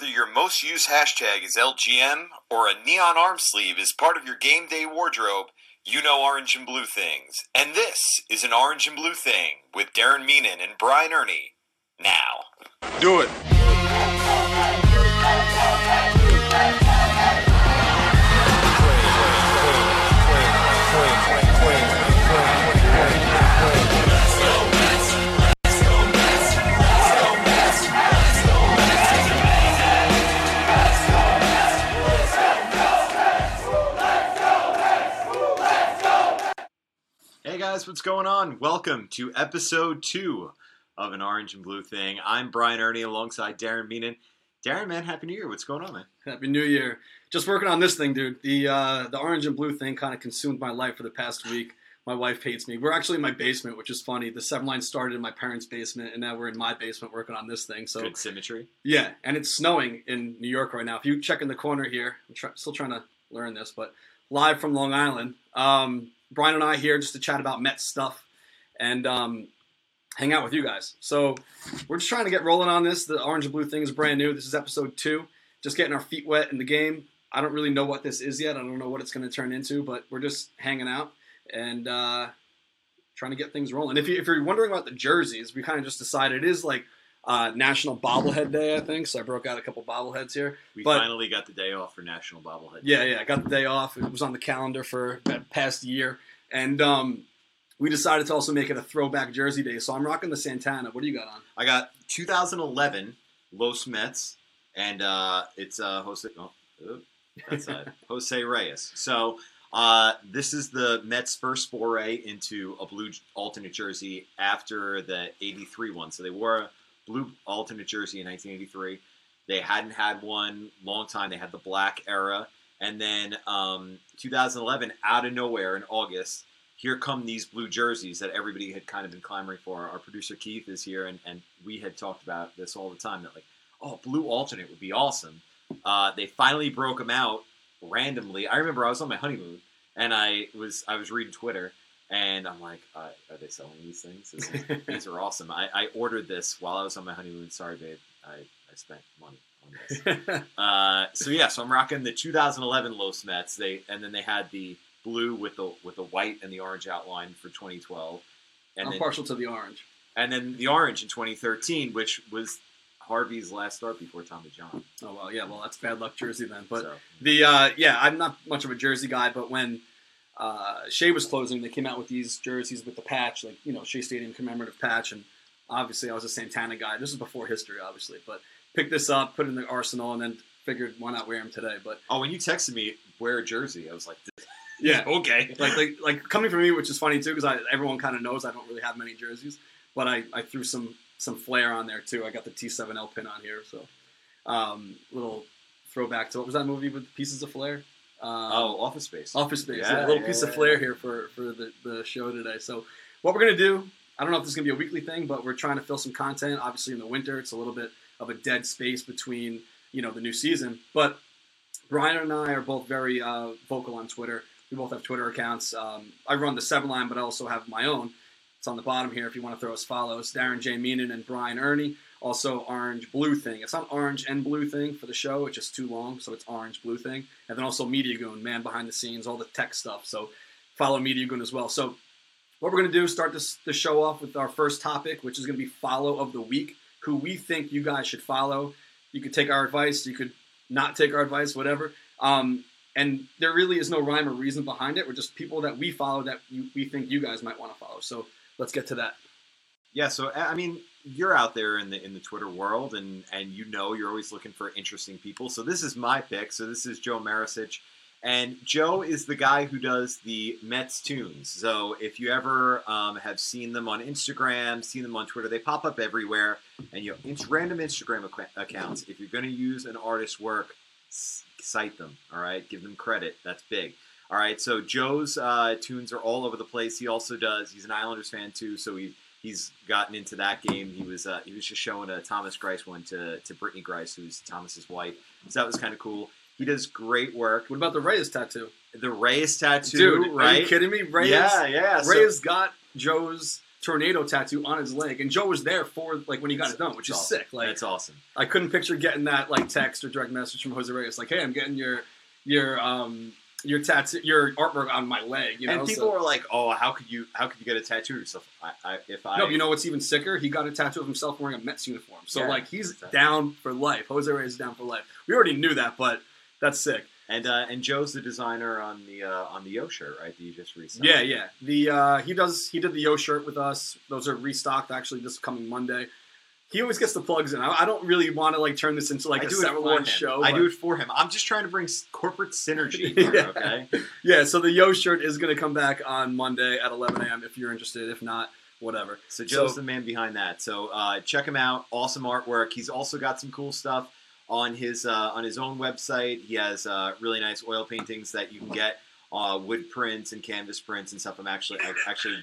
Whether your most used hashtag is LGM or a neon arm sleeve is part of your game day wardrobe, you know orange and blue things. And this is an orange and blue thing with Darren Meenan and Brian Ernie. Now. Do it. Hey guys, what's going on? Welcome to episode 2 of An Orange and Blue Thing. I'm Brian Ernie alongside Darren Meenan. Darren, man, Happy New Year. What's going on, man? Happy New Year. Just working on this thing, dude. The orange and blue thing kind of consumed my life for the past week. My wife hates me. We're actually in my basement, which is funny. The Seven Line started in my parents' basement, and now we're in my basement working on this thing. So good symmetry. Yeah, and it's snowing in New York right now. If you check in the corner here, I'm still trying to learn this, but live from Long Island. Brian and I here just to chat about Met stuff and hang out with you guys. So we're just trying to get rolling on this. The orange and blue thing is brand new. This is episode 2. Just getting our feet wet in the game. I don't really know what this is yet. I don't know what it's going to turn into, but we're just hanging out and trying to get things rolling. If you're wondering about the jerseys, we kind of just decided it is like National Bobblehead Day, I think. So I broke out a couple bobbleheads here. Finally got the day off for National Bobblehead Day. Yeah, I got the day off. It was on the calendar for that past year. And we decided to also make it a throwback jersey day. So I'm rocking the Santana. What do you got on? I got 2011 Los Mets, and it's Jose Reyes. So this is the Mets' first foray into a blue alternate jersey after the 83 one. So they wore a blue alternate jersey in 1983. They hadn't had one long time. They had the black era. And then 2011, out of nowhere in August, here come these blue jerseys that everybody had kind of been clamoring for. Our producer Keith is here, and we had talked about this all the time, that like, oh, blue alternate would be awesome. They finally broke them out randomly. I remember I was on my honeymoon, and I was reading Twitter, and I'm like, are they selling these things? These are awesome. I ordered this while I was on my honeymoon. Sorry, babe. I spent money on this. So I'm rocking the 2011 Los Mets. And then they had the blue with the white and the orange outline for 2012. I'm partial to the orange. And then the orange in 2013, which was Harvey's last start before Tommy John. Oh, well, yeah. Well, that's bad luck jersey then. But I'm not much of a jersey guy, but when Shea was closing, they came out with these jerseys with the patch, like, you know, Shea Stadium commemorative patch, and obviously I was a Santana guy. This is before history, obviously, but picked this up, put it in the arsenal, and then figured why not wear them today. But when you texted me wear a jersey, I was like, yeah, okay. Like coming from me, which is funny too, because everyone kind of knows I don't really have many jerseys, but I threw some flair on there too. I got the T7L pin on here, so little throwback to what was that movie with pieces of flair? Office Space. Office Space. Yeah, a little piece of flair here for the show today. So what we're going to do, I don't know if this is going to be a weekly thing, but we're trying to fill some content. Obviously in the winter, it's a little bit of a dead space between, you know, the new season. But Brian and I are both very vocal on Twitter. We both have Twitter accounts. I run the Seven Line, but I also have my own. It's on the bottom here if you want to throw us follows. Darren J. Meenan and Brian Ernie. Also, Orange Blue Thing. It's not Orange and Blue Thing for the show. It's just too long, so it's Orange Blue Thing. And then also Media Goon, man behind the scenes, all the tech stuff. So follow Media Goon as well. So what we're going to do is start the show off with our first topic, which is going to be Follow of the Week, who we think you guys should follow. You could take our advice. You could not take our advice, whatever. And there really is no rhyme or reason behind it. We're just people that we follow that we think you guys might want to follow. So let's get to that. Yeah, so, I mean, you're out there in the Twitter world, and you know you're always looking for interesting people. So this is my pick. So this is Joe Maricich. And Joe is the guy who does the Mets tunes. So if you ever have seen them on Instagram, seen them on Twitter, they pop up everywhere. And you know, random Instagram accounts, if you're going to use an artist's work, cite them, all right? Give them credit. That's big. All right, so Joe's tunes are all over the place. He also does. He's an Islanders fan too, so He's gotten into that game. He was just showing a Thomas Grice one to Brittany Grice, who's Thomas's wife. So that was kind of cool. He does great work. What about the Reyes tattoo? The Reyes tattoo, dude, right? Are you kidding me? Reyes got Joe's tornado tattoo on his leg, and Joe was there for like when he got it done, which is awesome. Sick. Like, that's awesome. I couldn't picture getting that like text or direct message from Jose Reyes, like, "Hey, I'm getting your tattoo, your artwork on my leg." You know, and people were like, "Oh, how could you get a tattoo of yourself?" No, you know what's even sicker? He got a tattoo of himself wearing a Mets uniform. So he's down for life. Jose Reyes is down for life. We already knew that, but that's sick. And Joe's the designer on the Yo shirt, right? That you just restocked. Yeah. He did the Yo shirt with us. Those are restocked actually this coming Monday. He always gets the plugs in. I don't really want to like turn this into like a separate show. I do it for him. I'm just trying to bring corporate synergy here, okay? Yeah, so the Yo shirt is going to come back on Monday at 11 a.m. if you're interested. If not, whatever. So Joe's the man behind that. So check him out. Awesome artwork. He's also got some cool stuff on his own website. He has really nice oil paintings that you can get. Wood prints and canvas prints and stuff. I actually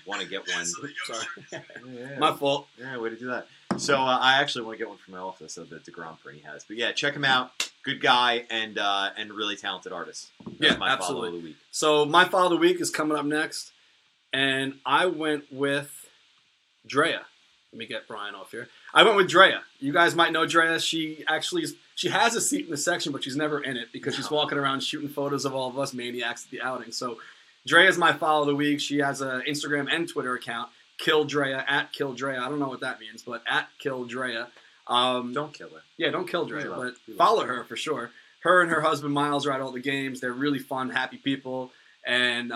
want to get one. Sorry. Yeah. My fault. Yeah, way to do that. So I actually want to get one from my office of the DeGrom print he has. But yeah, check him out. Good guy and really talented artist. That's my follow of the week. So my follow of the week is coming up next. And I went with Drea. Let me get Brian off here. I went with Drea. You guys might know Drea. She has a seat in the section, but she's never in it because she's walking around shooting photos of all of us maniacs at the outing. So Drea is my follow of the week. She has an Instagram and Twitter account, Kill Drea, at Kill Drea. I don't know what that means, but at Kill Drea. Don't kill her. Yeah, don't kill Drea, but follow her for sure. Her and her husband Miles are at all the games. They're really fun, happy people. And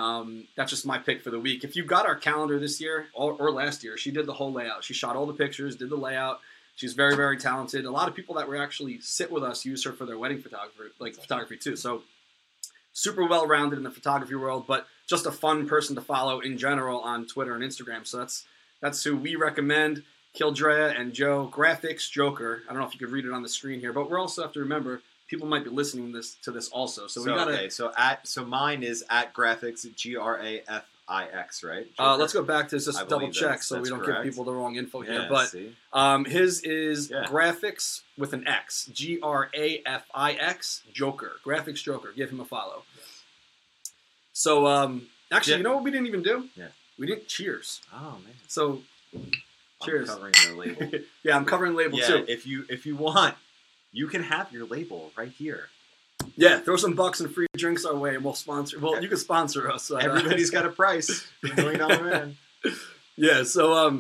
that's just my pick for the week. If you got our calendar this year or last year, she did the whole layout. She shot all the pictures, did the layout. She's very, very talented. A lot of people that were actually sit with us use her for their wedding photography too. So super well-rounded in the photography world, but just a fun person to follow in general on Twitter and Instagram. So that's who we recommend. Kill Drea and Joe, Graphics Joker. I don't know if you could read it on the screen here, but we also have to remember people might be listening to this also. So mine is at Graphics, Grafix, right? Let's go back to just double check so we don't give people the wrong info here. But his is Graphics with an X, Grafix Joker, Graphics Joker. Give him a follow. Yeah. So you know what we didn't even do? Yeah, we didn't cheers. Oh man! So cheers. I'm covering the label. Yeah, I'm covering label too. If you want. You can have your label right here. Yeah, throw some bucks and free drinks our way, and we'll sponsor. Well, you can sponsor us. Everybody's got a price. $1 million man. Yeah. So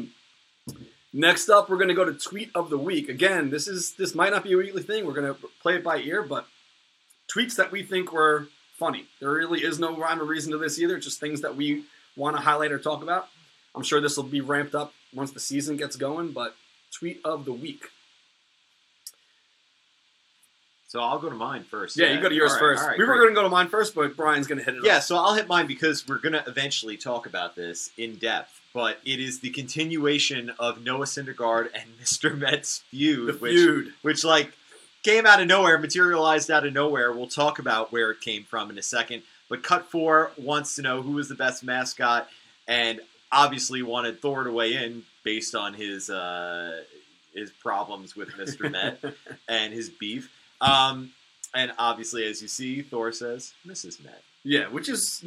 next up, we're gonna go to tweet of the week. Again, this might not be a weekly thing. We're gonna play it by ear, but tweets that we think were funny. There really is no rhyme or reason to this either. It's just things that we want to highlight or talk about. I'm sure this will be ramped up once the season gets going. But tweet of the week. So I'll go to mine first. Yeah, you go to yours first. Right, we were going to go to mine first, but Brian's going to hit it. Yeah, so I'll hit mine because we're going to eventually talk about this in depth. But it is the continuation of Noah Syndergaard and Mr. Met's feud. Which like came out of nowhere, materialized out of nowhere. We'll talk about where it came from in a second. But Cut4 wants to know who was the best mascot and obviously wanted Thor to weigh in based on his problems with Mr. Met and his beef. And obviously, as you see, Thor says, Mrs. Met. Yeah, which is,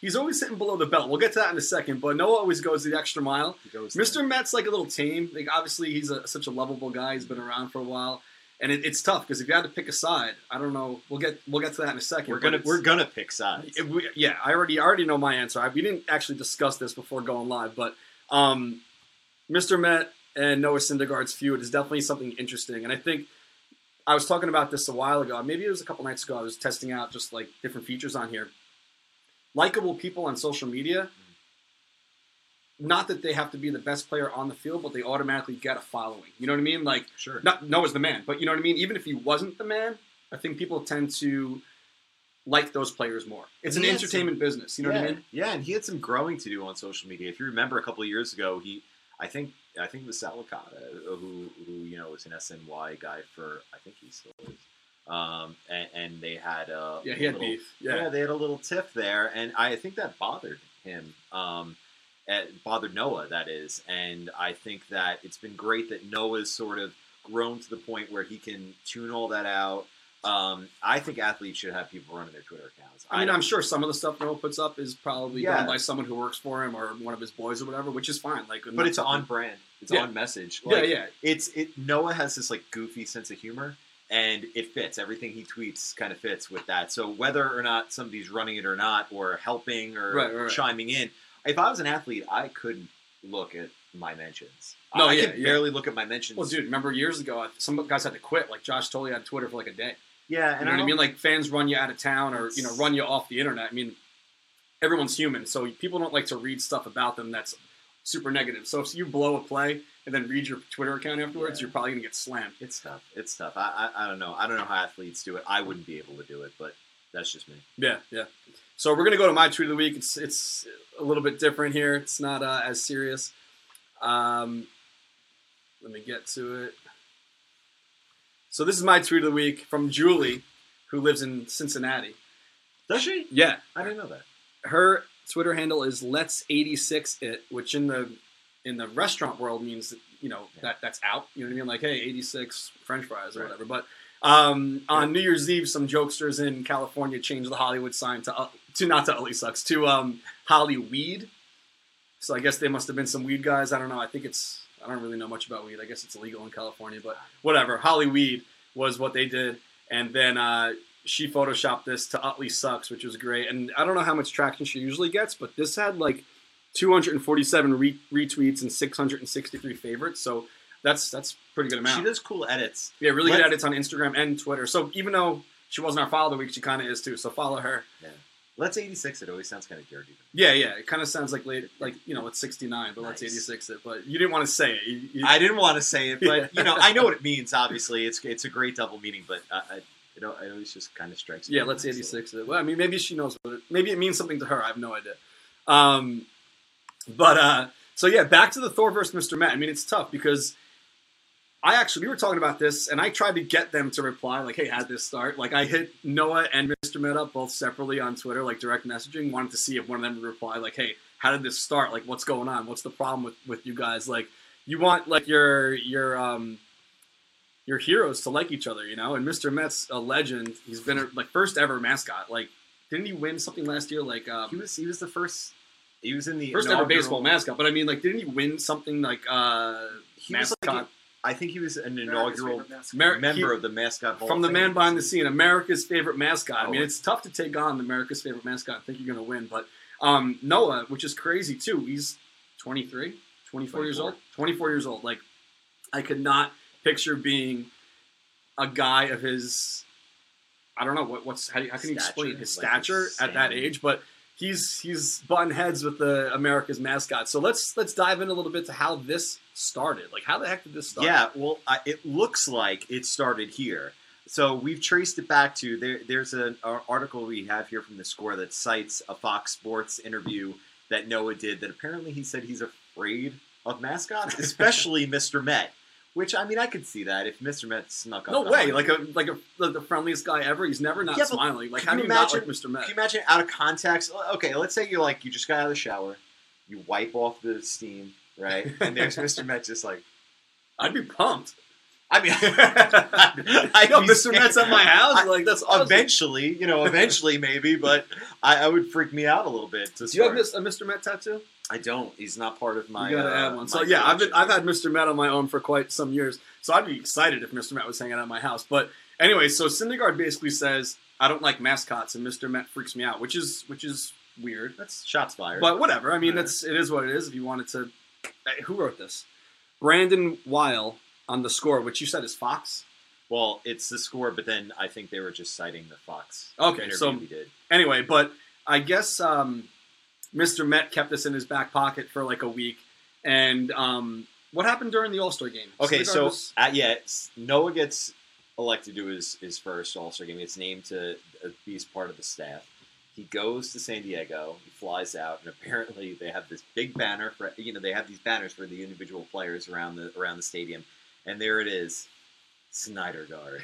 he's always sitting below the belt. We'll get to that in a second, but Noah always goes the extra mile. Mr. Met's like a little tame. Like, obviously, he's such a lovable guy. He's been around for a while. And it's tough, because if you had to pick a side, I don't know. We'll get to that in a second. We're gonna pick sides. I already know my answer. We didn't actually discuss this before going live, but Mr. Met and Noah Syndergaard's feud is definitely something interesting. And I think I was talking about this a while ago. Maybe it was a couple nights ago. I was testing out just like different features on here. Likeable people on social media, not that they have to be the best player on the field, but they automatically get a following. You know what I mean? Like, sure. Noah's the man, but you know what I mean? Even if he wasn't the man, I think people tend to like those players more. It's an entertainment business. You know what I mean? Yeah, and he had some growing to do on social media. If you remember a couple of years ago, I think it was Salicata, who was an SNY guy for, I think he still is. And they had he had beef. Yeah, they had a little tiff there, and I think that bothered him, bothered Noah, that is. And I think that it's been great that Noah's sort of grown to the point where he can tune all that out. I think athletes should have people running their Twitter accounts. I mean, I'm sure some of the stuff Noah puts up is probably done by someone who works for him or one of his boys or whatever, which is fine. Like, but it's on brand. It's on message. Like, Noah has this like goofy sense of humor, and it fits. Everything he tweets kind of fits with that. So whether or not somebody's running it or not, or helping or chiming in, if I was an athlete, I couldn't look at my mentions. No, I can barely look at my mentions. Well, dude, remember years ago, some guys had to quit. Like Josh Tolley on Twitter for like a day. Yeah, and you know what I mean? Like, fans run you out of town or, you know, run you off the internet. I mean, everyone's human, so people don't like to read stuff about them that's super negative. So if you blow a play and then read your Twitter account afterwards, you're probably going to get slammed. It's tough. It's tough. I don't know. I don't know how athletes do it. I wouldn't be able to do it, but that's just me. Yeah, yeah. So we're going to go to my tweet of the week. It's a little bit different here. It's not as serious. Let me get to it. So this is my tweet of the week from Julie, who lives in Cincinnati. Does she? Yeah. I didn't know that. Her Twitter handle is Let's86It, which in the restaurant world means that, you know, that's out. You know what I mean? Like, hey, 86 French fries or whatever. But on New Year's Eve, some jokesters in California changed the Hollywood sign to Hollyweed. So I guess they must have been some weed guys. I don't know. I don't really know much about weed. I guess it's illegal in California, but whatever. Hollyweed was what they did. And then she photoshopped this to Utley Sucks, which was great. And I don't know how much traction she usually gets, but this had like 247 retweets and 663 favorites. So that's pretty good amount. She does cool edits. Yeah, really good edits on Instagram and Twitter. So even though she wasn't our follow of the week, she kind of is too. So follow her. Yeah. Let's 86 it always sounds kind of dirty. Yeah. It kind of sounds like late, like, you know, it's 69, but nice. Let's 86 it. But you didn't want to say it. I didn't want to say it, but you know, I know what it means. Obviously, it's a great double meaning, but it always just kind of strikes me. Yeah, let's 86 it. Well, I mean, maybe she knows what it. Maybe it means something to her. I have no idea. Back to the Thor versus Mr. Met. I mean, it's tough because we were talking about this, and I tried to get them to reply, like, hey, how'd this start? Like, I hit Noah and Mr. Met up both separately on Twitter, like, direct messaging. Wanted to see if one of them would reply, like, hey, how did this start? Like, what's going on? What's the problem with you guys? Like, you want, like, your heroes to like each other, you know? And Mr. Met's a legend. He's been, like, first ever mascot. Like, didn't he win something last year? Like, he was the first... He was in the... First ever baseball mascot. But, I mean, like, didn't he win something, like, mascot... I think he was an inaugural member of the Mascot Hall. From the man behind the scene, America's favorite mascot. I mean, it's tough to take on the America's favorite mascot. I think you're going to win. But Noah, which is crazy, too. He's 24 years old. Like, I could not picture being a guy of his, I don't know, how can you explain his stature at that age? But he's butting heads with the America's mascot. So let's dive in a little bit to how this started. Like, how the heck did this start? Yeah, well, it looks like it started here. So we've traced it back to there's an article we have here from The Score that cites a Fox Sports interview that Noah did that apparently he said he's afraid of mascots, especially Mr. Met. Which, I mean, I could see that if Mr. Met snuck up. No way! Like the friendliest guy ever. He's never not smiling. Like, how do you imagine not like Mr. Met? Can you imagine out of context? Okay, let's say you just got out of the shower, you wipe off the steam, right? And there's Mr. Met just like, I'd be pumped. I mean, Mr. Met's at my house. Like, that's awesome. Eventually maybe, but I would freak me out a little bit. Do you have a Mr. Met tattoo? I don't. He's not part of my. You gotta add one. So yeah, I've had Mr. Met on my own for quite some years. So I'd be excited if Mr. Met was hanging out at my house. But anyway, so Syndergaard basically says I don't like mascots, and Mr. Met freaks me out, which is weird. That's shots fired. But whatever. I mean, it is what it is. If you wanted to, who wrote this? Brandon Weil on The Score, which you said is Fox. Well, it's The Score, but then I think they were just citing the Fox. Okay, so we did anyway. But I guess. Mr. Met kept this in his back pocket for like a week. And what happened during the All-Star game? Okay, so Noah gets elected to his first All-Star game. He gets named to be as part of the staff. He goes to San Diego. He flies out, and apparently they have this big banner for they have these banners for the individual players around the stadium, and there it is. Syndergaard.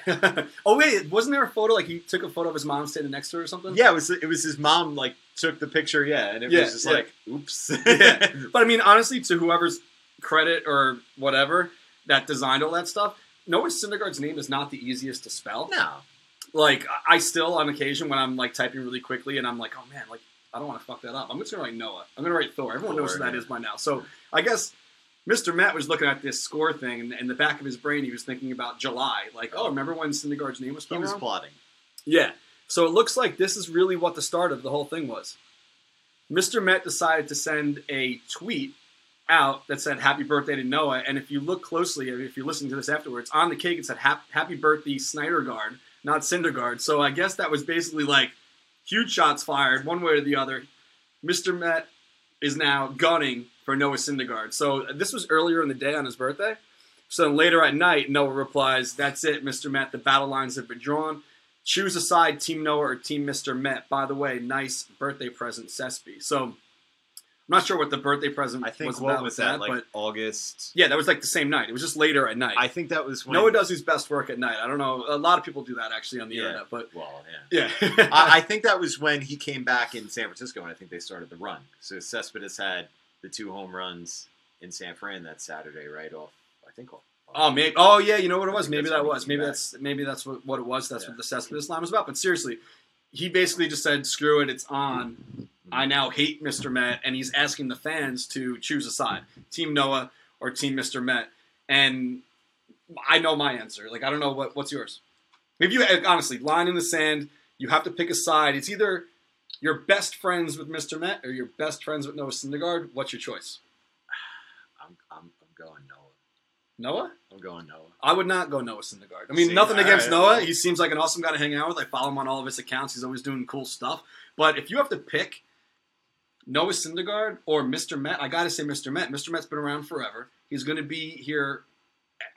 Oh wait, wasn't there a photo like he took a photo of his mom standing next to her or something? Yeah, it was his mom like took the picture, was just like oops. Yeah. But I mean, honestly, to whoever's credit or whatever that designed all that stuff, Noah Syndergaard's name is not the easiest to spell. No. Like, I still, on occasion, when I'm, like, typing really quickly and I'm like, oh, man, like, I don't want to fuck that up. I'm just going to write Noah. I'm going to write Thor. Everyone knows who that is by now. So I guess Mr. Met was looking at this score thing, and in the back of his brain, he was thinking about July. Like, oh, remember when Syndergaard's name was spelled wrong? He was plotting. Yeah. So it looks like this is really what the start of the whole thing was. Mr. Met decided to send a tweet out that said, happy birthday to Noah. And if you look closely, if you're listening to this afterwards, on the cake it said, happy birthday, Snydergaard, not Syndergaard. So I guess that was basically like huge shots fired one way or the other. Mr. Met is now gunning for Noah Syndergaard. So this was earlier in the day on his birthday. So later at night, Noah replies, that's it, Mr. Met. The battle lines have been drawn. Choose a side, Team Noah or Team Mr. Met. By the way, nice birthday present, Sespy. So I'm not sure what the birthday present was about. I think what was that, like August? Yeah, that was like the same night. It was just later at night. I think that was when... Noah does his best work at night. I don't know. A lot of people do that, actually, on the internet. But well, yeah. I think that was when he came back in San Francisco, and I think they started the run. So Cespedes had the 2 home runs in San Fran that Saturday, right off, I think, oh, maybe. Oh, yeah, you know what it was? Maybe that was. Maybe that's what it was. That's what the Cespedes line was about. But seriously, he basically just said, screw it, it's on. I now hate Mr. Met, and he's asking the fans to choose a side, Team Noah or Team Mr. Met. And I know my answer. Like, I don't know what's yours. If you honestly, line in the sand, you have to pick a side. It's either you're best friends with Mr. Met or you're best friends with Noah Syndergaard. What's your choice? I'm going Noah. Noah? I'm going Noah. I would not go Noah Syndergaard. I mean, nothing against Noah. He seems like an awesome guy to hang out with. I follow him on all of his accounts. He's always doing cool stuff. But if you have to pick Noah Syndergaard or Mr. Met, I got to say Mr. Met. Mr. Met's been around forever. He's going to be here.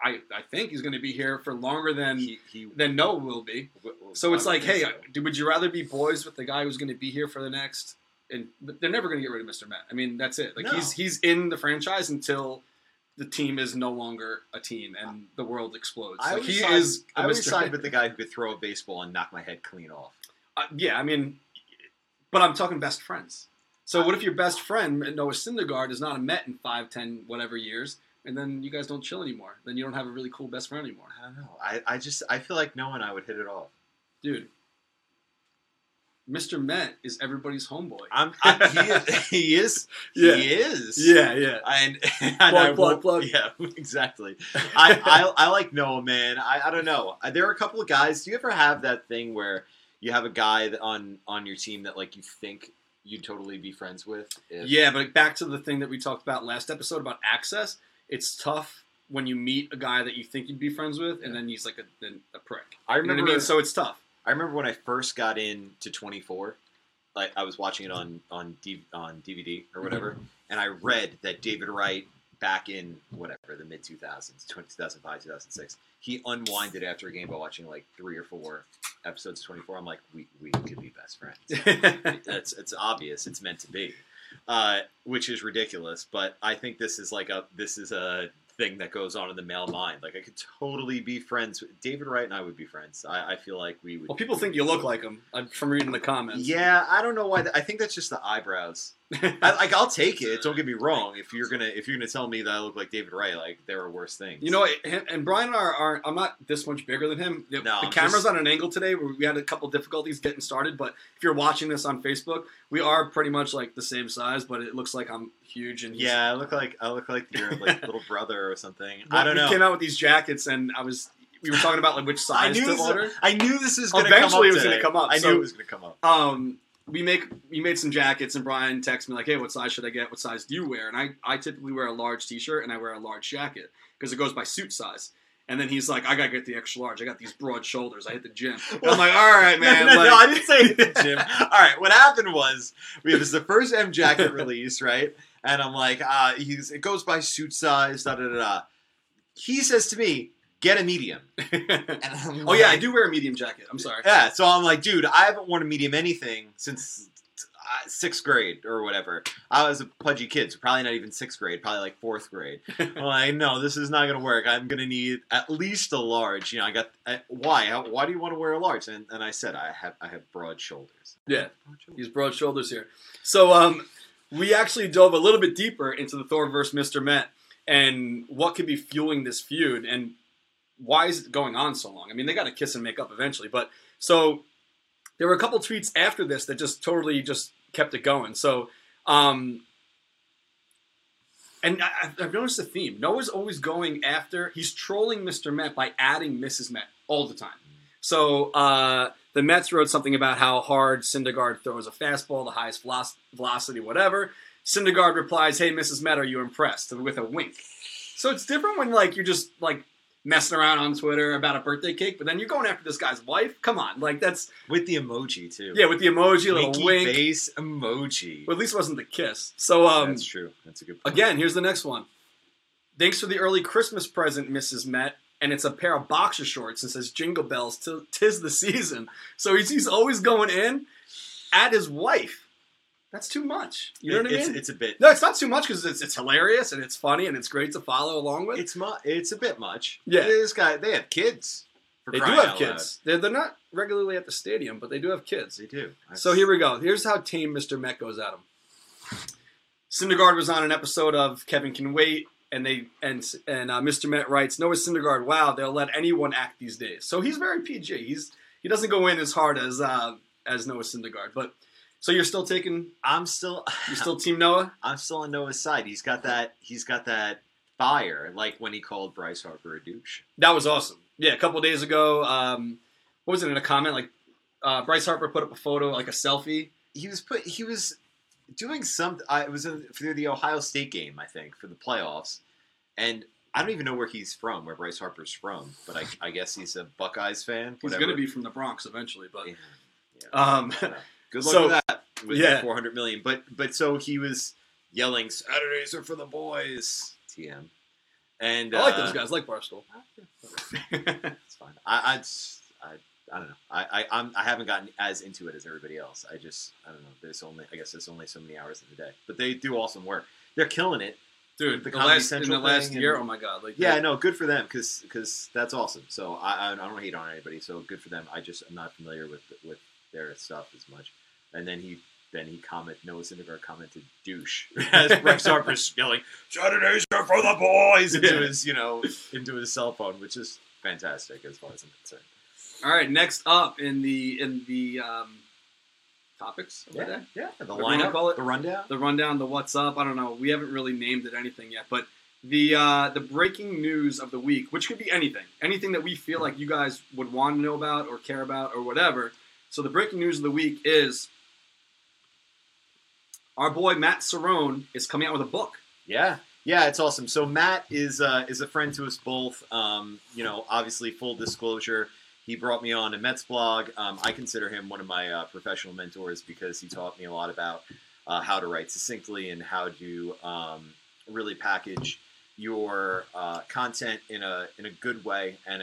I think he's going to be here for longer than than Noah will be. So it's like, hey, would you rather be boys with the guy who's going to be here for the next? And they're never going to get rid of Mr. Met. I mean, that's it. Like he's in the franchise until the team is no longer a team and the world explodes. I would side with the guy who could throw a baseball and knock my head clean off. Yeah, I mean, but I'm talking best friends. So what if your best friend, Noah Syndergaard, is not a Met in 5, 10, whatever years, and then you guys don't chill anymore? Then you don't have a really cool best friend anymore. I don't know. I feel like Noah and I would hit it off. Dude, Mr. Met is everybody's homeboy. He is. Yeah. He is. Yeah. Plug. Yeah, exactly. I like Noah, man. I don't know. There are a couple of guys. Do you ever have that thing where you have a guy on your team that like you think – you'd totally be friends with? Yeah, but back to the thing that we talked about last episode about access, it's tough when you meet a guy that you think you'd be friends with, and then he's like a prick. I remember, you know what I mean? So it's tough. I remember when I first got into 24, like I was watching it on DVD or whatever, and I read that David Wright, back in whatever, the mid-2000s, 2005, 2006, he unwinded after a game by watching like 3 or 4 episodes of 24. I'm like, we could be best friends. It's obvious. It's meant to be, which is ridiculous. But I think this is like a thing that goes on in the male mind. Like I could totally be friends. David Wright and I would be friends. I feel like we would. Well, people think you look like him from reading the comments. Yeah, I don't know why. I think that's just the eyebrows. I'll take it. Don't get me wrong. If you're gonna tell me that I look like David Wright, like there are worse things. You know, and Brian and I are. I'm not this much bigger than him. The camera's on an angle today where we had a couple difficulties getting started. But if you're watching this on Facebook, we are pretty much like the same size. But it looks like I'm huge and I look like your like little brother or something. I don't know. We came out with these jackets, and we were talking about like which size to order. I knew this was going to come up. Eventually, it was going to come up. I knew it was going to come up. We made some jackets, and Brian texted me like, hey, what size should I get? What size do you wear? And I typically wear a large t-shirt, and I wear a large jacket because it goes by suit size. And then he's like, I got to get the extra large. I got these broad shoulders. I hit the gym. And I'm like, all right, man. No, I didn't say hit the gym. All right, what happened was, it was the first M jacket release, right? And I'm like, it goes by suit size, da-da-da-da. He says to me, get a medium. Oh, yeah, I do wear a medium jacket. I'm sorry. Yeah, so I'm like, dude, I haven't worn a medium anything since 6th grade or whatever. I was a pudgy kid, so probably not even 6th grade, probably like 4th grade. I'm like, no, this is not going to work. I'm going to need at least a large. You know, why do you want to wear a large? And I said, I have broad shoulders. Yeah, he's broad shoulders here. So we actually dove a little bit deeper into the Thor versus Mr. Met and what could be fueling this feud. And why is it going on so long? I mean, they got to kiss and make up eventually. But so there were a couple tweets after this that just totally just kept it going. So, and I've noticed a theme. Noah's always going after, he's trolling Mr. Met by adding Mrs. Met all the time. So the Mets wrote something about how hard Syndergaard throws a fastball, the highest velocity, whatever. Syndergaard replies, "Hey, Mrs. Met, are you impressed?" with a wink. So it's different when like you're just like messing around on Twitter about a birthday cake, but then you're going after this guy's wife. Come on, like that's with the emoji too. Yeah, with the emoji, a little wink, face emoji. Well, at least it wasn't the kiss. So that's true. That's a good point. Again, here's the next one. "Thanks for the early Christmas present, Mrs. Met," and it's a pair of boxer shorts and says "Jingle Bells, 'tis the season." So he's always going in at his wife. That's too much. You know what I mean? It's a bit. No, it's not too much because it's hilarious and it's funny and it's great to follow along with. It's a bit much. Yeah. This guy, they have kids. They do have kids. They're not regularly at the stadium, but they do have kids. They do. So here we go. Here's how tame Mr. Met goes at him. Syndergaard was on an episode of Kevin Can Wait, and Mr. Met writes, "Noah Syndergaard, wow, they'll let anyone act these days." So he's very PG. He doesn't go in as hard as Noah Syndergaard, but. So you're still taking? You're still Team Noah? I'm still on Noah's side. He's got that fire, like when he called Bryce Harper a douche. That was awesome. Yeah, a couple of days ago, what was it in a comment? Like Bryce Harper put up a photo, like a selfie. He was doing something. It was through the Ohio State game, I think, for the playoffs. And I don't even know where he's from, where Bryce Harper's from. But I guess he's a Buckeyes fan. Whatever. He's going to be from the Bronx eventually, but. Yeah. Good luck with that. With $400 million, but so he was yelling, "Saturdays are for the boys." TM. And I like those guys, like Barstool. It's fine. I don't know. I haven't gotten as into it as everybody else. I don't know. There's only so many hours in the day, but they do awesome work. They're killing it, dude. The last year, oh my god. Like yeah, no, good for them because that's awesome. So I don't hate on anybody. So good for them. I'm not familiar with their stuff as much. And then he commented, Noah Syndergaard commented "douche" as Bryce Harper's yelling, "Saturdays are for the boys" into his cell phone, which is fantastic as far as I'm concerned. All right, next up in the topics of the day. Yeah, the lineup, call it? the rundown, the what's up. I don't know. We haven't really named it anything yet, but the breaking news of the week, which could be anything that we feel like you guys would want to know about or care about or whatever. So the breaking news of the week is. Our boy Matt Cerrone is coming out with a book. Yeah, it's awesome. So Matt is a friend to us both. Obviously, full disclosure, he brought me on a Mets blog. I consider him one of my professional mentors because he taught me a lot about how to write succinctly and how to really package your content in a good way and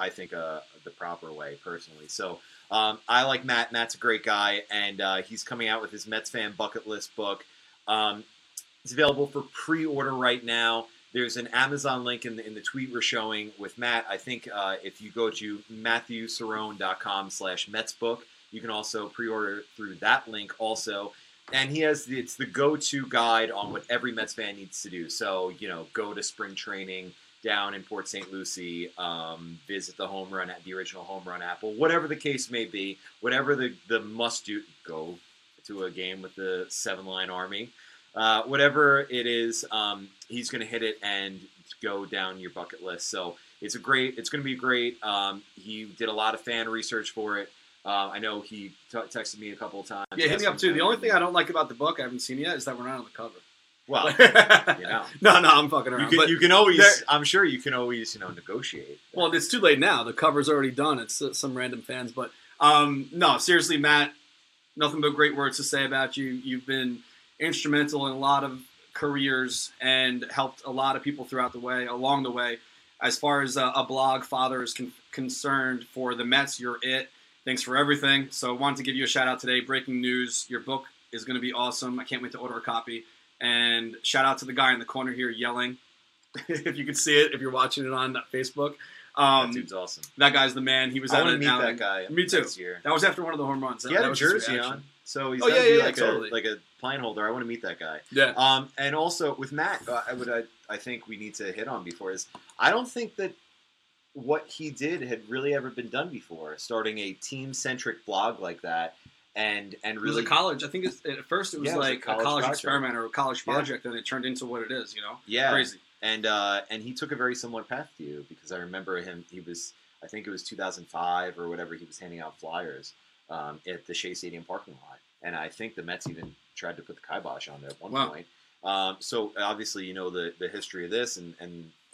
I think the proper way personally. So. I like Matt. Matt's a great guy, and he's coming out with his Mets fan bucket list book. It's available for pre-order right now. There's an Amazon link in the tweet we're showing with Matt. I think if you go to MatthewCerrone.com/Mets book, you can also pre-order through that link also. And it's the go-to guide on what every Mets fan needs to do. So, go to spring training. Down in Port St. Lucie, visit the original home run apple, whatever the case may be, whatever the must do, go to a game with the 7-Line Army, whatever it is, he's going to hit it and go down your bucket list. So it's going to be great. He did a lot of fan research for it. I know he texted me a couple of times. Yeah, hit me up too. The only thing I don't like about the book, I haven't seen it yet, is that we're not on the cover. Well, No, I'm fucking around. You can always negotiate. Well, it's too late now. The cover's already done. It's some random fans. But, no, seriously, Matt, nothing but great words to say about you. You've been instrumental in a lot of careers and helped a lot of people along the way. As far as a blog father is concerned for the Mets, you're it. Thanks for everything. So I wanted to give you a shout-out today. Breaking news. Your book is going to be awesome. I can't wait to order a copy. And shout out to the guy in the corner here yelling, if you could see it, if you're watching it on Facebook. That dude's awesome. That guy's the man. He was out in that guy. Me too. Year. That was after one of the home runs. He had a jersey on. So he's like a pine holder. I want to meet that guy. Yeah. And also with Matt, I think we need to hit on before is I don't think that what he did had really ever been done before, starting a team-centric blog like that. And really, it was a college. I think at first it was like a college experiment or a college project, and it turned into what it is. You know, crazy. And he took a very similar path to you, because I remember him. He was, I think it was 2005 or whatever. He was handing out flyers at the Shea Stadium parking lot, and I think the Mets even tried to put the kibosh on there at one point. So obviously, you know the history of this and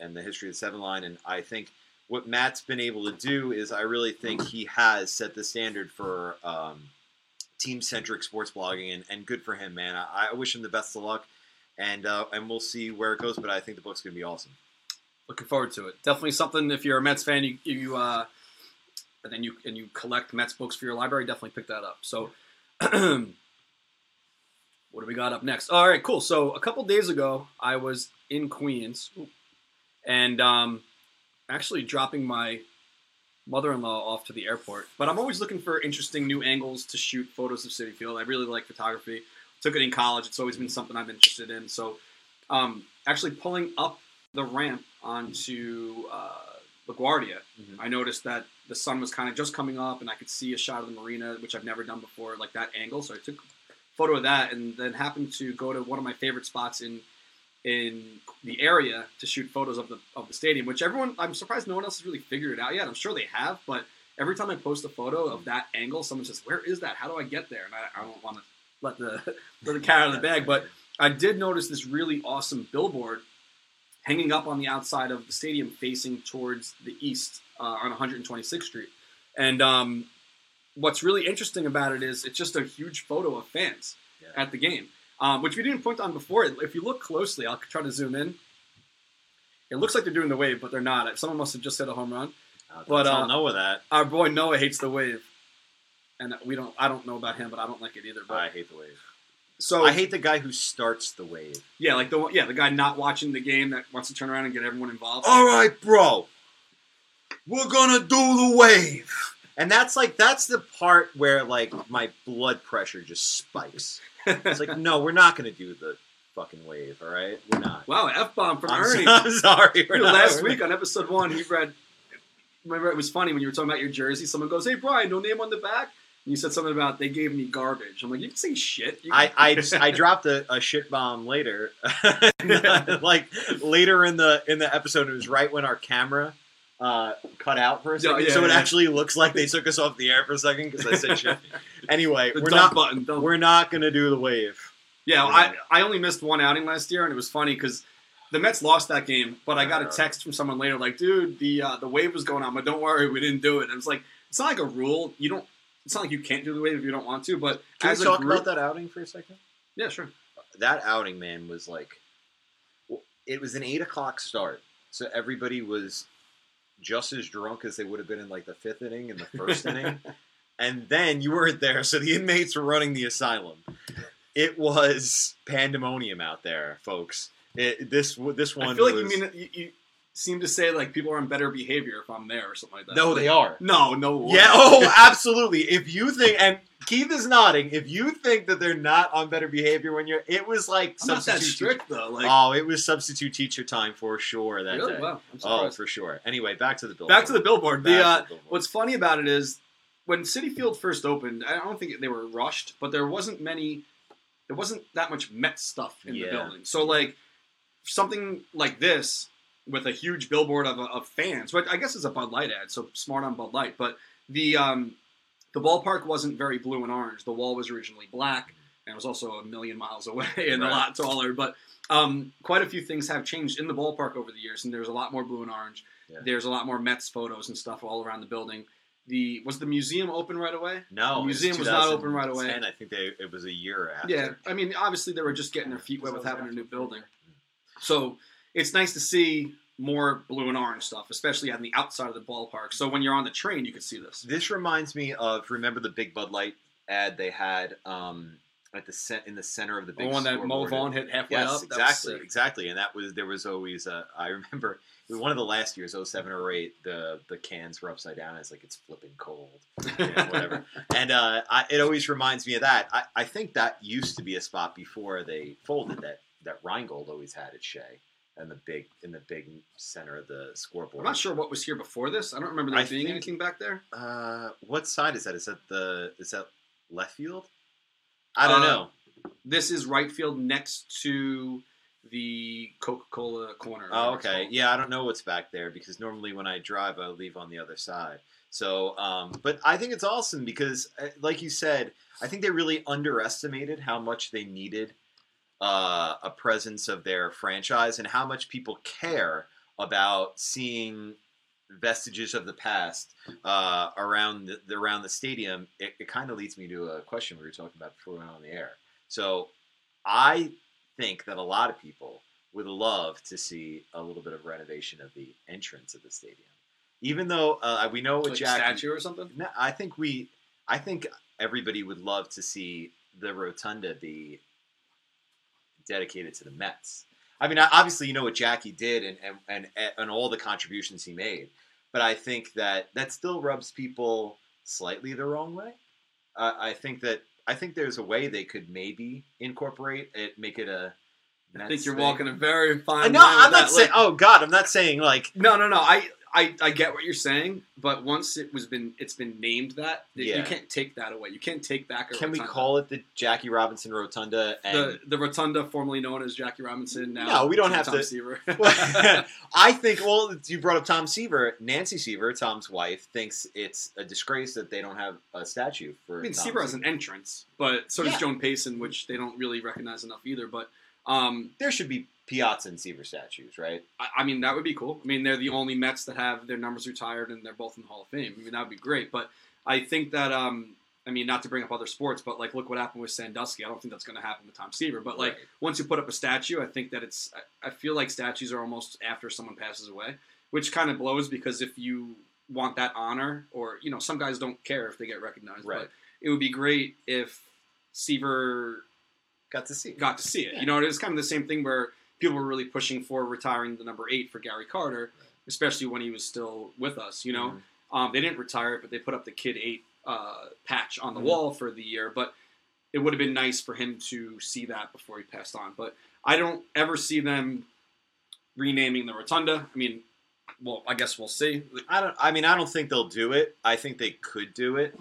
the history of the 7 Line, and I think what Matt's been able to do is, I really think he has set the standard for team-centric sports blogging, and good for him, man. I wish him the best of luck, and we'll see where it goes, but I think the book's going to be awesome. Looking forward to it. Definitely something, if you're a Mets fan, you collect Mets books for your library, definitely pick that up. So what do we got up next? All right, cool. So a couple days ago, I was in Queens, and actually dropping my mother-in-law off to the airport. But I'm always looking for interesting new angles to shoot photos of Citi Field. I really like photography. Took it in college. It's always been something I've been interested in. So actually pulling up the ramp onto LaGuardia, I noticed that the sun was kind of just coming up, and I could see a shot of the marina, which I've never done before, like that angle. So I took a photo of that, and then happened to go to one of my favorite spots in the area to shoot photos of the stadium, which everyone, I'm surprised no one else has really figured it out yet. I'm sure they have, but every time I post a photo of that angle, someone says, "Where is that? How do I get there?" And I don't want to let the cat out of the bag, but I did notice this really awesome billboard hanging up on the outside of the stadium, facing towards the east on 126th Street. And what's really interesting about it is it's just a huge photo of fans at the game. Which we didn't point on before. If you look closely, I'll try to zoom in. It looks like they're doing the wave, but they're not. Someone must have just hit a home run. But tell Noah that. Our boy Noah hates the wave, and we don't. I don't know about him, but I don't like it either. But I hate the wave. So I hate the guy who starts the wave. Yeah, like the guy not watching the game that wants to turn around and get everyone involved. All right, bro, we're gonna do the wave, and that's the part where like my blood pressure just spikes. It's like, no, we're not going to do the fucking wave, all right? We're not. Wow, F-bomb from Ernie. I'm sorry. Last week on episode 1, he read, remember it was funny when you were talking about your jersey, someone goes, "Hey, Brian, no name on the back?" And you said something about, "They gave me garbage." I'm like, you can say shit. I dropped a shit bomb later. Like later in the episode, it was right when our camera cut out for a second, it actually looks like they took us off the air for a second because I said shit. Anyway, we're not going to do the wave. Yeah, I only missed one outing last year, and it was funny because the Mets lost that game, but I got a text from someone later like, "Dude, the wave was going on, but don't worry, we didn't do it." And it's like, it's not like a rule. It's not like you can't do the wave if you don't want to. But can we talk about that outing for a second? Yeah, sure. That outing, man, was like, it was an 8:00 start, so everybody was just as drunk as they would have been in like the 5th inning and the 1st inning. And then you weren't there, so the inmates were running the asylum. It was pandemonium out there, folks. This one, I feel like you seem to say like people are on better behavior if I'm there or something like that. No, they are. No. One. Yeah, oh, absolutely. If you think, and Keith is nodding, if you think that they're not on better behavior when you're, it was like I'm substitute not that strict teacher, though. Like, oh, it was substitute teacher time for sure that really? Day. Wow, I'm surprised. Oh, for sure. Anyway, back to the billboard. What's funny about it is when Citi Field first opened, I don't think they were rushed, but there wasn't that much Met stuff in the building. So like something like this with a huge billboard of fans, which I guess is a Bud Light ad, so smart on Bud Light. But the ballpark wasn't very blue and orange. The wall was originally black, and it was also a million miles away and a lot taller. But quite a few things have changed in the ballpark over the years, and there's a lot more blue and orange. Yeah. There's a lot more Mets photos and stuff all around the building. Was the museum open right away? No, the museum was not open right away. I think it was a year after. Yeah, I mean, obviously they were just getting their feet wet with having a new building. So it's nice to see more blue and orange stuff, especially on the outside of the ballpark. So when you're on the train, you can see this. This reminds me of, remember the big Bud Light ad they had at the in the center of the big scoreboard? The one that Mo Vaughn hit halfway up? Yes, exactly. And that was there was always, I remember, one of the last years, 07 or 08, the cans were upside down. It's like, it's flipping cold, whatever. And it always reminds me of that. I think that used to be a spot before they folded that Rheingold always had at Shea. in the big center of the scoreboard. I'm not sure what was here before this. I don't remember there being anything back there. What side is that? Is that left field? I don't know. This is right field next to the Coca-Cola corner. Oh, okay. Yeah, I don't know what's back there because normally when I drive, I leave on the other side. So, but I think it's awesome because, like you said, I think they really underestimated how much they needed a presence of their franchise and how much people care about seeing vestiges of the past around the stadium. It kind of leads me to a question we were talking about before we went on the air. So I think that a lot of people would love to see a little bit of renovation of the entrance of the stadium. Even though we know with like Jackie, a statue or something. No, I think everybody would love to see the rotunda be dedicated to the Mets. I mean, obviously, you know what Jackie did and all the contributions he made, but I think that still rubs people slightly the wrong way. I think there's a way they could maybe incorporate it, make it a. I think you're walking a very fine. No, I'm not saying. Oh God, I'm not saying like. No. I get what you're saying, but once it's been named that, you can't take that away. You can't take back a rotunda. Can we call it the Jackie Robinson Rotunda? And the rotunda formerly known as Jackie Robinson now. No, we don't have Tom Seaver. Well, I think, well, you brought up Tom Seaver. Nancy Seaver, Tom's wife, thinks it's a disgrace that they don't have a statue for. I mean, Seaver has an entrance, but so does Joan Payson, which they don't really recognize enough either. But there should be Piazza and Seaver statues, right? I mean, that would be cool. I mean, they're the only Mets that have their numbers retired, and they're both in the Hall of Fame. I mean, that would be great. But I think that, I mean, not to bring up other sports, but, like, look what happened with Sandusky. I don't think that's going to happen with Tom Seaver. But, like, once you put up a statue, I think that it's – I feel like statues are almost after someone passes away, which kind of blows because if you want that honor or, you know, some guys don't care if they get recognized. Right. But it would be great if Seaver got to see it. Yeah. You know, it was kind of the same thing where – people were really pushing for retiring the number 8 for Gary Carter, especially when he was still with us, you know. Mm-hmm. They didn't retire it, but they put up the Kid 8 patch on the wall for the year. But it would have been nice for him to see that before he passed on. But I don't ever see them renaming the rotunda. I mean, well, I guess we'll see. I don't think they'll do it. I think they could do it.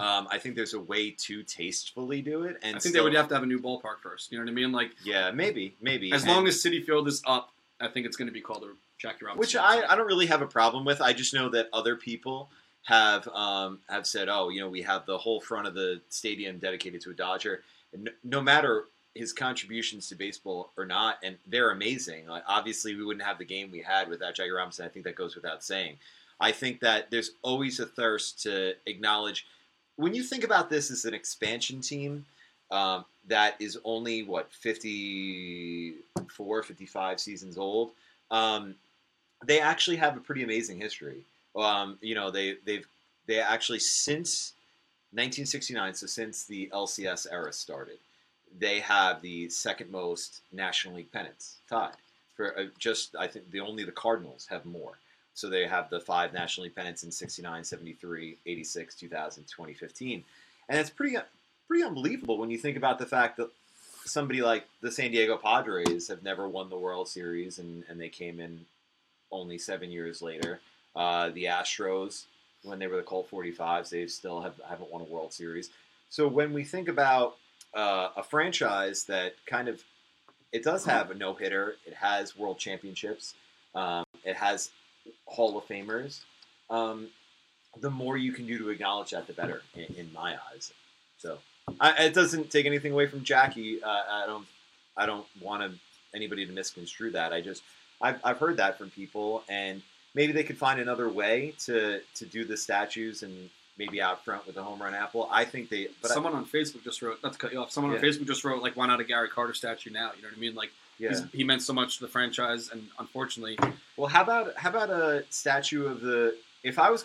I think there's a way to tastefully do it. And I think they would have to have a new ballpark first. You know what I mean? Like, yeah, maybe. As long as Citi Field is up, I think it's going to be called the Jackie Robinson. Which I don't really have a problem with. I just know that other people have said, oh, you know, we have the whole front of the stadium dedicated to a Dodger. And no matter his contributions to baseball or not, and they're amazing. Like, obviously, we wouldn't have the game we had without Jackie Robinson. I think that goes without saying. I think that there's always a thirst to acknowledge. When you think about this as an expansion team that is only, 54, 55 seasons old, they actually have a pretty amazing history. You know, they actually, since 1969, so since the LCS era started, they have the second most National League pennants tied. I think only the Cardinals have more. So they have the 5 National League pennants in 69, 73, 86, 2000, 2015. And it's pretty unbelievable when you think about the fact that somebody like the San Diego Padres have never won the World Series, and they came in only 7 years later. The Astros, when they were the Colt 45s, they still haven't won a World Series. So when we think about a franchise that kind of – it does have a no-hitter. It has World Championships. It has – Hall of Famers, the more you can do to acknowledge that, the better, in my eyes. So it doesn't take anything away from Jackie. I don't want anybody to misconstrue that. I've heard that from people, and maybe they could find another way to do the statues and maybe out front with a home run apple. I think they. But someone on Facebook just wrote, not to cut you off. Someone on Facebook just wrote, like, why not a Gary Carter statue now? You know what I mean? Like. Yeah. He meant so much to the franchise, and unfortunately, well, how about a statue of the? If I were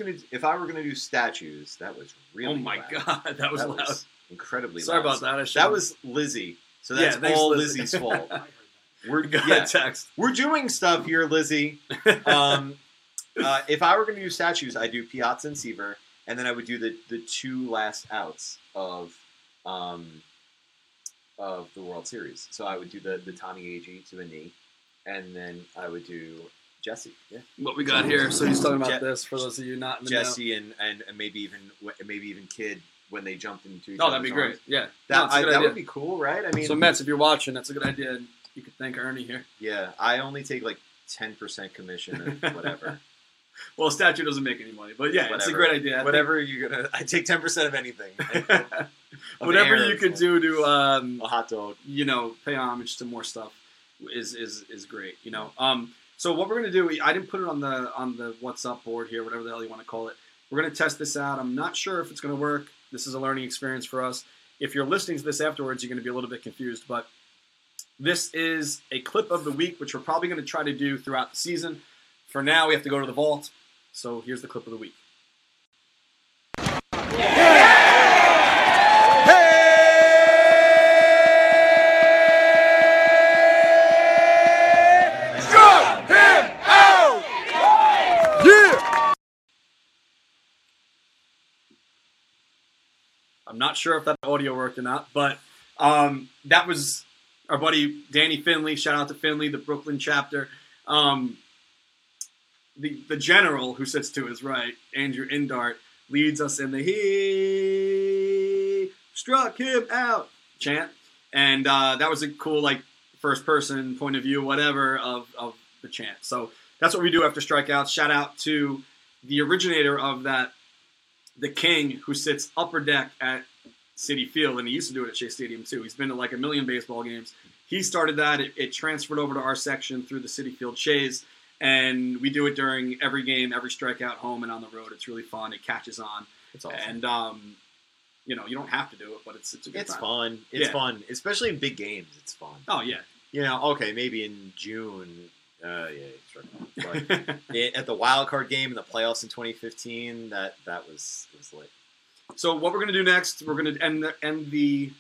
gonna do statues, that was really. Oh my loud. God, that was loud, incredibly. Sorry loud. About that. That was Lizzie. So that's all Lizzie's fault. We're got a text. We're doing stuff here, Lizzie. If I were gonna do statues, I do Piazza and Seaver, and then I would do the 2 last outs of the World Series. So I would do the Tommy Agee to a knee, and then I would do Jesse. Yeah. What we got here. So he's talking about this for those of you not in the Jesse know. and maybe even Kid when they jumped into each other's that'd be great. Arms. Yeah. That would be cool, right? I mean, so Mets, if you're watching, that's a good idea. You could thank Ernie here. Yeah, I only take like 10% commission or whatever. Well, a statue doesn't make any money, but yeah, whatever. It's a great idea. I take 10% of anything. Whatever you could do to a hot dog, pay homage to more stuff is great. So what we're gonna do? I didn't put it on the what's up board here, whatever the hell you want to call it. We're gonna test this out. I'm not sure if it's gonna work. This is a learning experience for us. If you're listening to this afterwards, you're gonna be a little bit confused, but this is a clip of the week, which we're probably gonna try to do throughout the season. For now, we have to go to the vault, so here's the clip of the week. Hey! Struck him out! Yeah! I'm not sure if that audio worked or not, but that was our buddy Danny Finley. Shout out to Finley, the Brooklyn chapter. The general who sits to his right, Andrew Indart, leads us in the he struck him out chant. And that was a cool, first person point of view, whatever, of the chant. So that's what we do after strikeouts. Shout out to the originator of that, the king who sits upper deck at Citi Field. And he used to do it at Shea Stadium, too. He's been to a million baseball games. He started that. It transferred over to our section through the Citi Field Shays. And we do it during every game, every strikeout, home and on the road. It's really fun. It catches on. It's awesome. And, you don't have to do it, but it's a good time. Fun. It's fun. Especially in big games, it's fun. Oh, yeah. Maybe in June. But at the wild card game in the playoffs in 2015, that was lit. So what we're going to do next, we're going to end the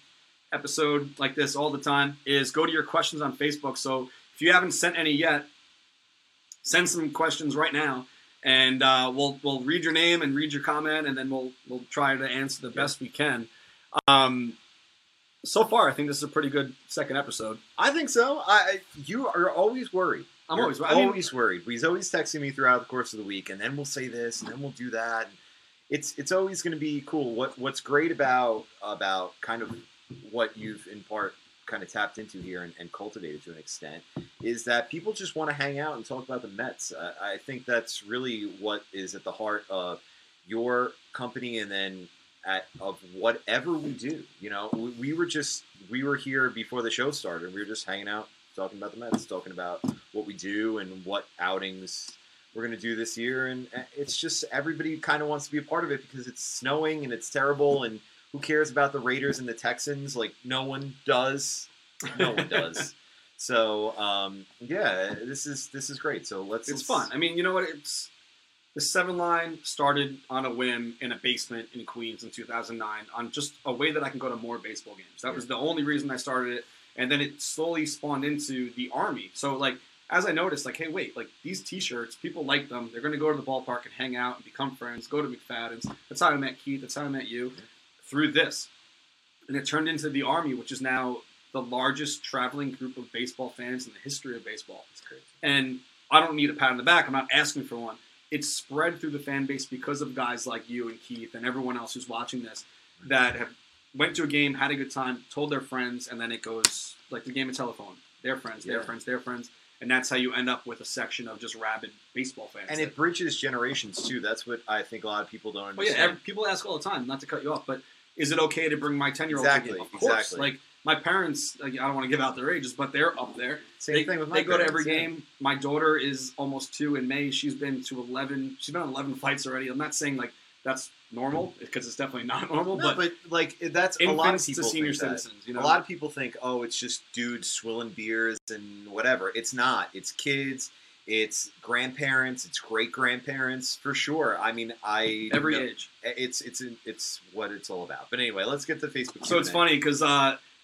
episode like this all the time, is go to your questions on Facebook. So if you haven't sent any yet, send some questions right now, and we'll read your name and read your comment, and then we'll try to answer the best we can. So far, I think this is a pretty good second episode. I think so. You are always worried. Always worried. He's always texting me throughout the course of the week, and then we'll say this, and then we'll do that. It's always going to be cool. What's great about kind of what you've in part kind of tapped into here and cultivated to an extent is that people just want to hang out and talk about the Mets. I think that's really what is at the heart of your company and then of whatever we do. We were here before the show started. We were just hanging out, talking about the Mets, talking about what we do and what outings we're going to do this year. And it's just everybody kind of wants to be a part of it because it's snowing and it's terrible and who cares about the Raiders and the Texans? No one does. So, this is great. So it's fun. I mean, you know what? It's the Seven Line started on a whim in a basement in Queens in 2009 on just a way that I can go to more baseball games. That was the only reason I started it. And then it slowly spawned into the Army. So as I noticed, hey, wait, these T-shirts, people like them. They're going to go to the ballpark and hang out and become friends, go to McFadden's. That's how I met Keith. That's how I met you. Through this, and it turned into the Army, which is now the largest traveling group of baseball fans in the history of baseball. It's crazy. And I don't need a pat on the back. I'm not asking for one. It's spread through the fan base because of guys like you and Keith and everyone else who's watching this that have went to a game, had a good time, told their friends, and then it goes like the game of telephone. Their friends, their friends, their friends. And that's how you end up with a section of just rabid baseball fans. And it bridges generations, too. That's what I think a lot of people don't understand. Well, yeah, people ask all the time, not to cut you off, but is it okay to bring my 10-year-old to a game? Of course. Exactly. My parents, I don't want to give out their ages, but they're up there. Same thing with my parents. They go to every game. My daughter is almost 2 in May. She's been to 11. She's been on 11 flights already. I'm not saying, that's normal, because it's definitely not normal. But that's a lot of people to senior citizens. A lot of people think, oh, it's just dudes swilling beers and whatever. It's not. It's kids. It's grandparents. It's great grandparents for sure. I mean, every age. It's what it's all about. But anyway, let's get to Facebook. So it's funny because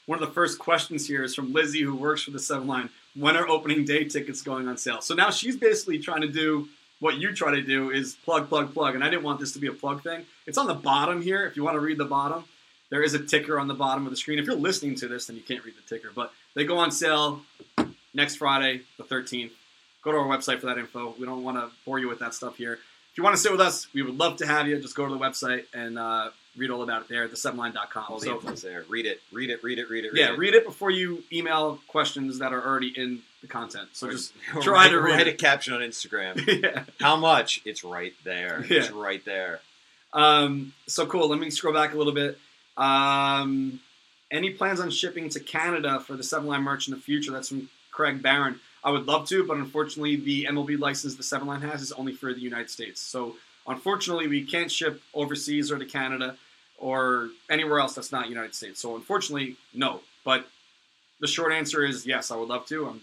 one of the first questions here is from Lizzie, who works for the 7 Line. When are opening day tickets going on sale? So now she's basically trying to do what you try to do is plug. And I didn't want this to be a plug thing. It's on the bottom here. If you want to read the bottom, there is a ticker on the bottom of the screen. If you're listening to this, then you can't read the ticker. But they go on sale next Friday, the 13th. Go to our website for that info. We don't want to bore you with that stuff here. If you want to sit with us, we would love to have you. Just go to the website and read all about it there at thesevenline.com. All the info's there. Read it. Yeah, read it before you email questions that are already in the content. So just try to read it. Write a caption on Instagram. Yeah. How much? It's right there. Yeah. It's right there. So cool. Let me scroll back a little bit. Any plans on shipping to Canada for the Seven Line merch in the future? That's from Craig Barron. I would love to, but unfortunately the MLB license the Seven Line has is only for the United States. So unfortunately we can't ship overseas or to Canada or anywhere else that's not United States. So unfortunately, no. But the short answer is yes, I would love to.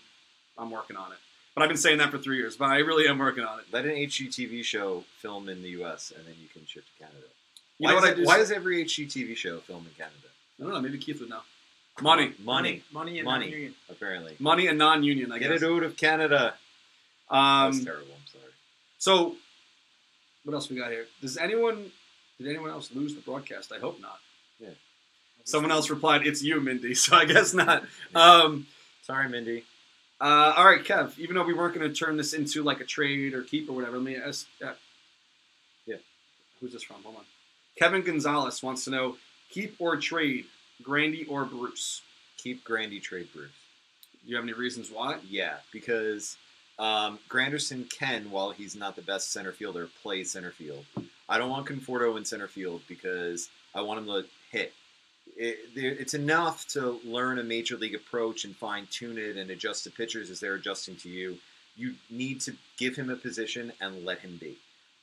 I'm working on it. But I've been saying that for 3 years, but I really am working on it. Let an HGTV show film in the US and then you can ship to Canada. Why does every HGTV show film in Canada? I don't know, maybe Keith would know. Money, non-union. Apparently. Money and non-union, I guess. Get it out of Canada. That's terrible, I'm sorry. So, what else we got here? Did anyone else lose the broadcast? I hope not. Yeah. Someone else replied, it's you, Mindy, so I guess not. Sorry, Mindy. All right, Kev, even though we weren't going to turn this into like a trade or keep or whatever, let me ask. Yeah. Who's this from? Hold on. Kevin Gonzalez wants to know, keep or trade Grandy or Bruce? Keep Grandy, trade Bruce. Do you have any reasons why? Yeah, because Granderson can, while he's not the best center fielder, play center field. I don't want Conforto in center field because I want him to hit. It's enough to learn a major league approach and fine-tune it and adjust to pitchers as they're adjusting to you. You need to give him a position and let him be.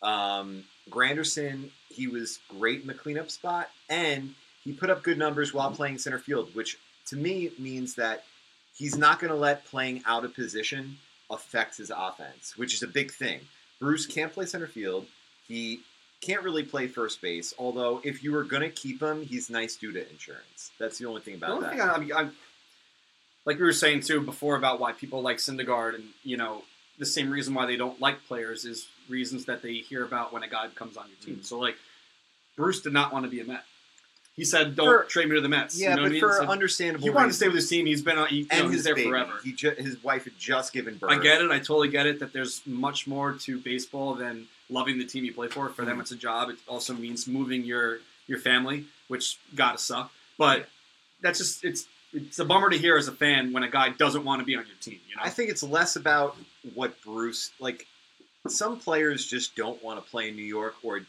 Granderson, he was great in the cleanup spot, and he put up good numbers while playing center field, which to me means that he's not going to let playing out of position affect his offense, which is a big thing. Bruce can't play center field. He can't really play first base, although if you were going to keep him, he's nice due to insurance. That's the only thing about that. I mean, like we were saying, too, before about why people like Syndergaard and, you know, the same reason why they don't like players is reasons that they hear about when a guy comes on your team. Mm-hmm. So, like, Bruce did not want to be a Met. He said, "Don't trade me to the Mets." Yeah, you know but what I mean? For so understandable, he wanted to stay with his team. He's been on, he's there baby. Forever. His wife had just given birth. I get it. I totally get it. That there's much more to baseball than loving the team you play for. For them, it's a job. It also means moving your family, which gotta suck. But that's just it's a bummer to hear as a fan when a guy doesn't want to be on your team. You know, I think it's less about what Bruce like. Some players just don't want to play in New York or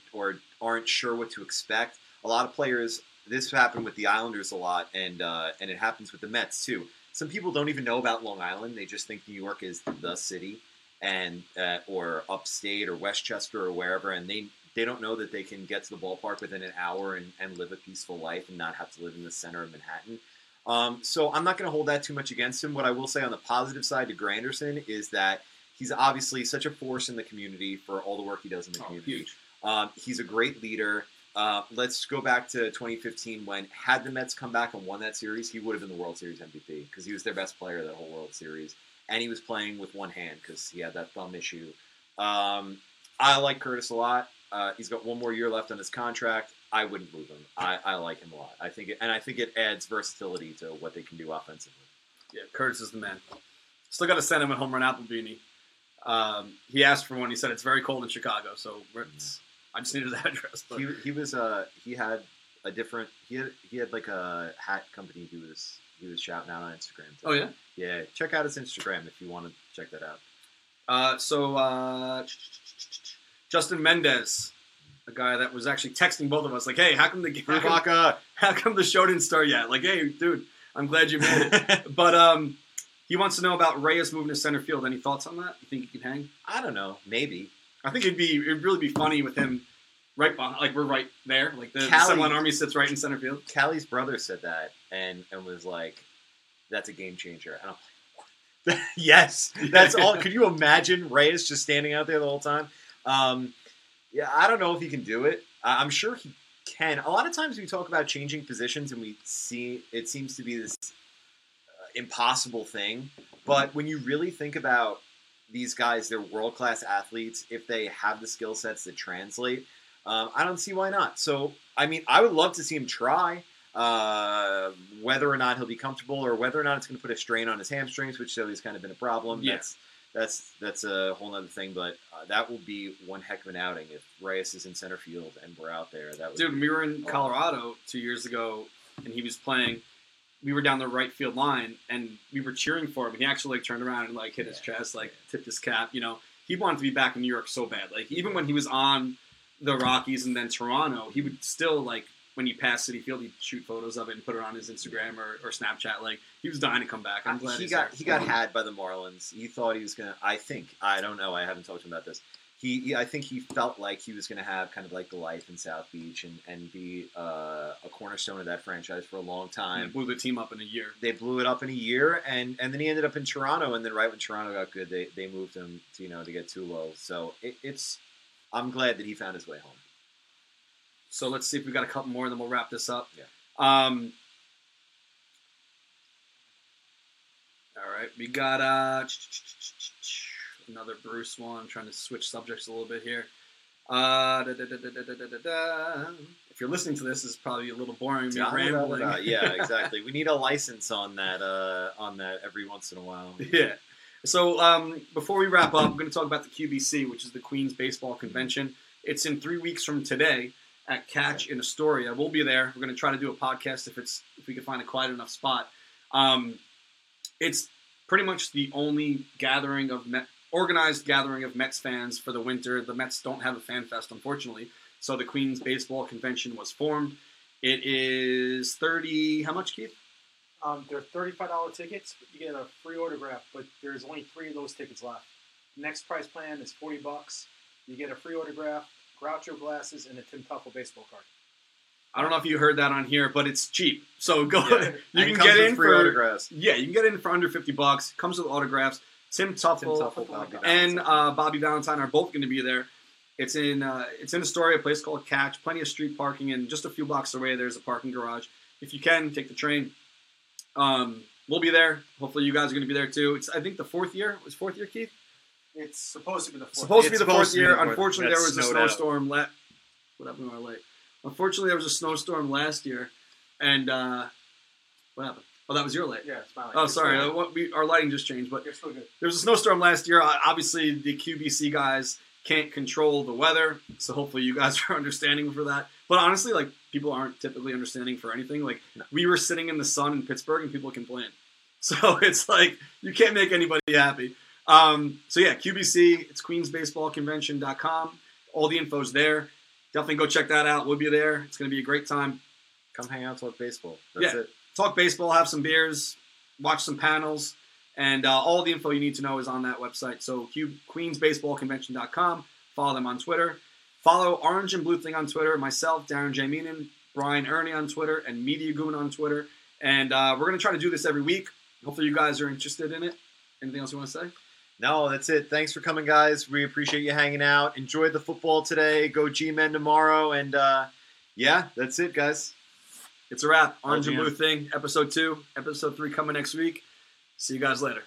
aren't sure what to expect. A lot of players. This happened with the Islanders a lot, and it happens with the Mets, too. Some people don't even know about Long Island. They just think New York is the city, and or upstate or Westchester or wherever, and they don't know that they can get to the ballpark within an hour and live a peaceful life and not have to live in the center of Manhattan. So I'm not going to hold that too much against him. What I will say on the positive side to Granderson is that he's obviously such a force in the community for all the work he does in the community. Huge. He's a great leader. Let's go back to 2015 when, had the Mets come back and won that series, he would have been the World Series MVP because he was their best player that whole World Series. And he was playing with one hand because he had that thumb issue. I like Curtis a lot. He's got one more year left on his contract. I wouldn't move him. I like him a lot. I think it adds versatility to what they can do offensively. Yeah, Curtis is the man. Still got to send him a home run apple beanie. He asked for one. He said it's very cold in Chicago, so I just needed that address. But. He had like a hat company he was shouting out on Instagram. Today. Oh yeah? Yeah. Check out his Instagram if you want to check that out. So Justin Mendez, a guy that was actually texting both of us, like, hey, how come the show didn't start yet? Like, hey, dude, I'm glad you made it. But he wants to know about Reyes moving to center field. Any thoughts on that? You think he can hang? I don't know. Maybe. I think it'd really be funny with him right behind, like we're right there, like the Seven Line Army sits right in center field. Callie's brother said that and was like, "That's a game changer." And I'm like, what? "Yes, that's all." Could you imagine Reyes just standing out there the whole time? Yeah, I don't know if he can do it. I'm sure he can. A lot of times we talk about changing positions and we see it seems to be this impossible thing, but when you really think about these guys, they're world-class athletes. If they have the skill sets that translate, I don't see why not. So, I mean, I would love to see him try. Whether or not he'll be comfortable, or whether or not it's going to put a strain on his hamstrings, which has always kind of been a problem. Yeah. That's a whole other thing, but that will be one heck of an outing if Reyes is in center field and we're out there. That would Dude, we were in Colorado 2 years ago, and he was playing. We were down the right field line, and we were cheering for him. He actually turned around and hit his chest, tipped his cap. You know, he wanted to be back in New York so bad. Even when he was on the Rockies and then Toronto, he would still when he passed Citi Field, he'd shoot photos of it and put it on his Instagram or Snapchat. He was dying to come back. I'm glad he got had by the Marlins. He thought he was gonna. I don't know. I haven't talked to him about this. I think he felt like he was gonna have kind of the life in South Beach and be a cornerstone of that franchise for a long time. And they blew the team up in a year. They blew it up in a year, and then he ended up in Toronto. And then right when Toronto got good, they moved him to get too low. So I'm glad that he found his way home. So let's see if we've got a couple more, and then we'll wrap this up. Yeah. All right. We got another Bruce one. I'm trying to switch subjects a little bit here. If you're listening to this, it's probably a little boring. Me rambling. Yeah, exactly. We need a license on that every once in a while. Yeah. So before we wrap up, I'm going to talk about the QBC, which is the Queens Baseball Convention. It's in 3 weeks from today at Catch in Astoria. We'll be there. We're going to try to do a podcast if we can find a quiet enough spot. It's pretty much the only organized gathering of Mets fans for the winter. The Mets don't have a fan fest, unfortunately. So the Queens Baseball Convention was formed. It is how much, Keith? They're $35 tickets. You get a free autograph, but there's only 3 of those tickets left. Next price plan is $40. You get a free autograph, Groucho glasses, and a Tim Teufel baseball card. I don't know if you heard that on here, but it's cheap. So go. Yeah. You can get in for autographs. Yeah, you can get in for under $50. Comes with autographs. Tim Teufel and Bobby Valentine are both going to be there. It's in Astoria, a place called Catch. Plenty of street parking, and just a few blocks away there's a parking garage. If you can, take the train. We'll be there. Hopefully, you guys are going to be there too. It's I think the 4th year. It's 4th year, Keith. It's supposed to be the 4th. Unfortunately, there was a snowstorm. What happened to our light? Unfortunately, there was a snowstorm last year, and what happened? Oh, that was your light. Yeah, it's my light. Oh, sorry. Our lighting just changed, but you're still good. There was a snowstorm last year. Obviously, the QBC guys can't control the weather, so hopefully, you guys are understanding for that. But honestly, people aren't typically understanding for anything. We were sitting in the sun in Pittsburgh, and people complained. So it's you can't make anybody happy. So yeah, QBC, it's QueensBaseballConvention.com. All the info's there. Definitely go check that out. We'll be there. It's going to be a great time. Come hang out, talk baseball. That's it. Talk baseball, have some beers, watch some panels, and all the info you need to know is on that website. So QueensBaseballConvention.com. Follow them on Twitter. Follow Orange and Blue Thing on Twitter, myself, Darren J. Meenan, Brian Ernie on Twitter, and Media Goon on Twitter. And we're going to try to do this every week. Hopefully you guys are interested in it. Anything else you want to say? No, that's it. Thanks for coming, guys. We appreciate you hanging out. Enjoy the football today. Go G-Men tomorrow. And, that's it, guys. It's a wrap. Orange and Blue Thing, episode 2, episode 3 coming next week. See you guys later.